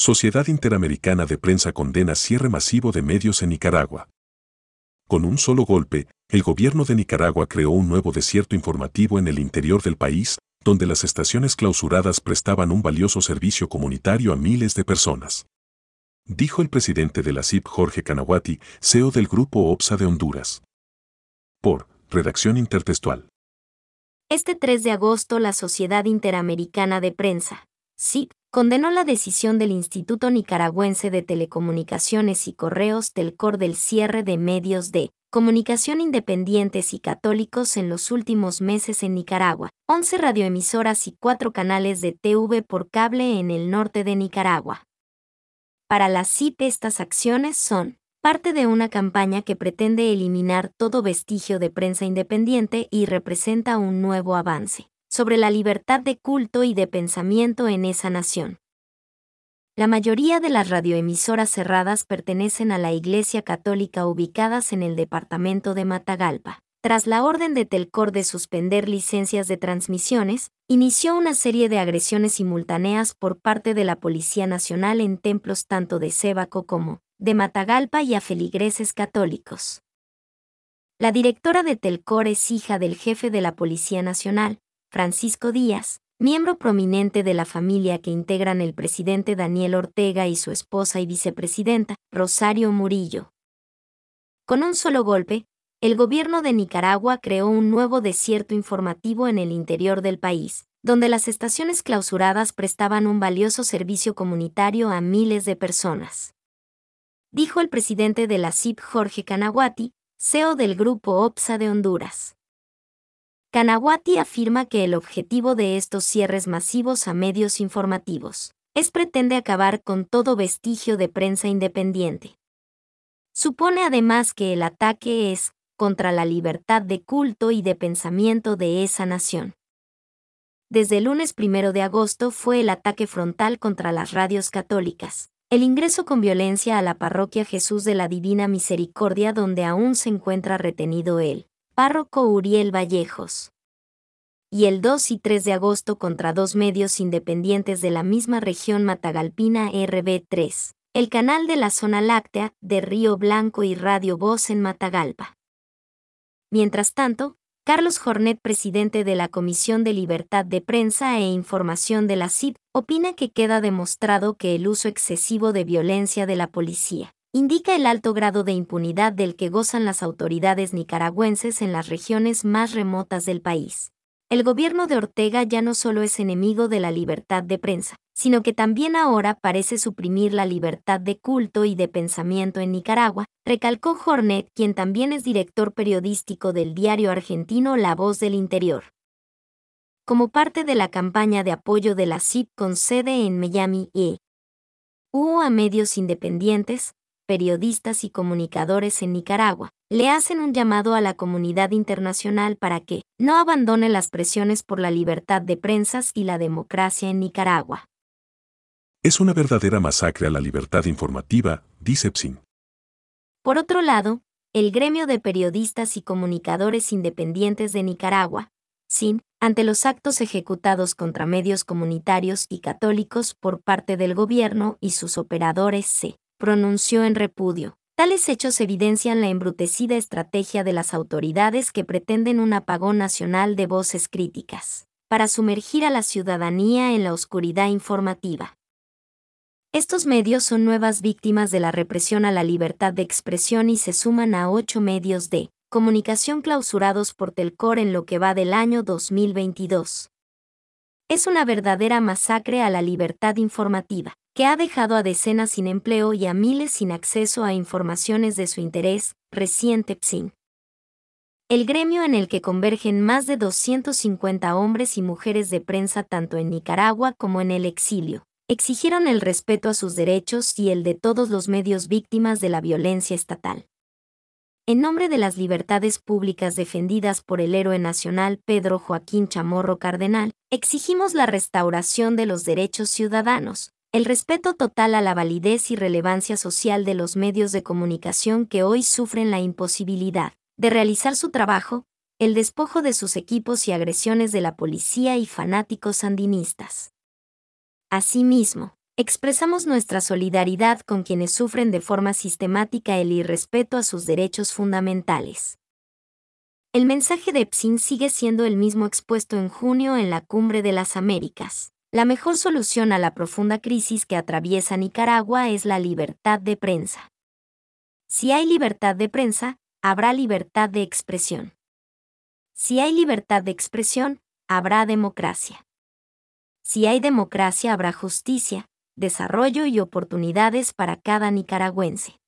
Sociedad Interamericana de Prensa condena cierre masivo de medios en Nicaragua. Con un solo golpe, el gobierno de Nicaragua creó un nuevo desierto informativo en el interior del país, donde las estaciones clausuradas prestaban un valioso servicio comunitario a miles de personas. Dijo el presidente de la CIP Jorge Canahuati, CEO del Grupo OPSA de Honduras. Por redacción intertextual. Este 3 de agosto la Sociedad Interamericana de Prensa, CIP, condenó la decisión del Instituto Nicaragüense de Telecomunicaciones y Correos Telcor del cierre de medios de comunicación independientes y católicos en los últimos meses en Nicaragua, 11 radioemisoras y 4 canales de TV por cable en el norte de Nicaragua. Para la CIP estas acciones son parte de una campaña que pretende eliminar todo vestigio de prensa independiente y representa un nuevo avance sobre la libertad de culto y de pensamiento en esa nación. La mayoría de las radioemisoras cerradas pertenecen a la Iglesia Católica ubicadas en el departamento de Matagalpa. Tras la orden de Telcor de suspender licencias de transmisiones, inició una serie de agresiones simultáneas por parte de la Policía Nacional en templos tanto de Sébaco como de Matagalpa y a feligreses católicos. La directora de Telcor es hija del jefe de la Policía Nacional, Francisco Díaz, miembro prominente de la familia que integran el presidente Daniel Ortega y su esposa y vicepresidenta, Rosario Murillo. Con un solo golpe, el gobierno de Nicaragua creó un nuevo desierto informativo en el interior del país, donde las estaciones clausuradas prestaban un valioso servicio comunitario a miles de personas. Dijo el presidente de la CIP Jorge Canahuati, CEO del Grupo OPSA de Honduras. Canahuati afirma que el objetivo de estos cierres masivos a medios informativos pretende acabar con todo vestigio de prensa independiente. Supone además que el ataque es contra la libertad de culto y de pensamiento de esa nación. Desde el lunes 1 de agosto fue el ataque frontal contra las radios católicas, el ingreso con violencia a la parroquia Jesús de la Divina Misericordia donde aún se encuentra retenido él. Párroco Uriel Vallejos. Y el 2 y 3 de agosto contra dos medios independientes de la misma región matagalpina RB3, el canal de la Zona Láctea, de Río Blanco y Radio Voz en Matagalpa. Mientras tanto, Carlos Jornet, presidente de la Comisión de Libertad de Prensa e Información de la CIP, opina que queda demostrado que el uso excesivo de violencia de la policía indica el alto grado de impunidad del que gozan las autoridades nicaragüenses en las regiones más remotas del país. El gobierno de Ortega ya no solo es enemigo de la libertad de prensa, sino que también ahora parece suprimir la libertad de culto y de pensamiento en Nicaragua, recalcó Jornet, quien también es director periodístico del diario argentino La Voz del Interior. Como parte de la campaña de apoyo de la CIP con sede en Miami y EU a medios independientes, periodistas y comunicadores en Nicaragua, le hacen un llamado a la comunidad internacional para que no abandone las presiones por la libertad de prensas y la democracia en Nicaragua. Es una verdadera masacre a la libertad informativa, dice PSIN. Por otro lado, el gremio de periodistas y comunicadores independientes de Nicaragua, PSIN, ante los actos ejecutados contra medios comunitarios y católicos por parte del gobierno y sus operadores se pronunció en repudio. Tales hechos evidencian la embrutecida estrategia de las autoridades que pretenden un apagón nacional de voces críticas, para sumergir a la ciudadanía en la oscuridad informativa. Estos medios son nuevas víctimas de la represión a la libertad de expresión y se suman a 8 medios de comunicación clausurados por Telcor en lo que va del año 2022. Es una verdadera masacre a la libertad informativa, que ha dejado a decenas sin empleo y a miles sin acceso a informaciones de su interés, reciente PSIN. El gremio en el que convergen más de 250 hombres y mujeres de prensa tanto en Nicaragua como en el exilio, exigieron el respeto a sus derechos y el de todos los medios víctimas de la violencia estatal. En nombre de las libertades públicas defendidas por el héroe nacional Pedro Joaquín Chamorro Cardenal, exigimos la restauración de los derechos ciudadanos, el respeto total a la validez y relevancia social de los medios de comunicación que hoy sufren la imposibilidad de realizar su trabajo, el despojo de sus equipos y agresiones de la policía y fanáticos sandinistas. Asimismo, Expresamos nuestra solidaridad con quienes sufren de forma sistemática el irrespeto a sus derechos fundamentales. El mensaje de PSIN sigue siendo el mismo expuesto en junio en la Cumbre de las Américas. La mejor solución a la profunda crisis que atraviesa Nicaragua es la libertad de prensa. Si hay libertad de prensa, habrá libertad de expresión. Si hay libertad de expresión, habrá democracia. Si hay democracia, habrá justicia, desarrollo y oportunidades para cada nicaragüense.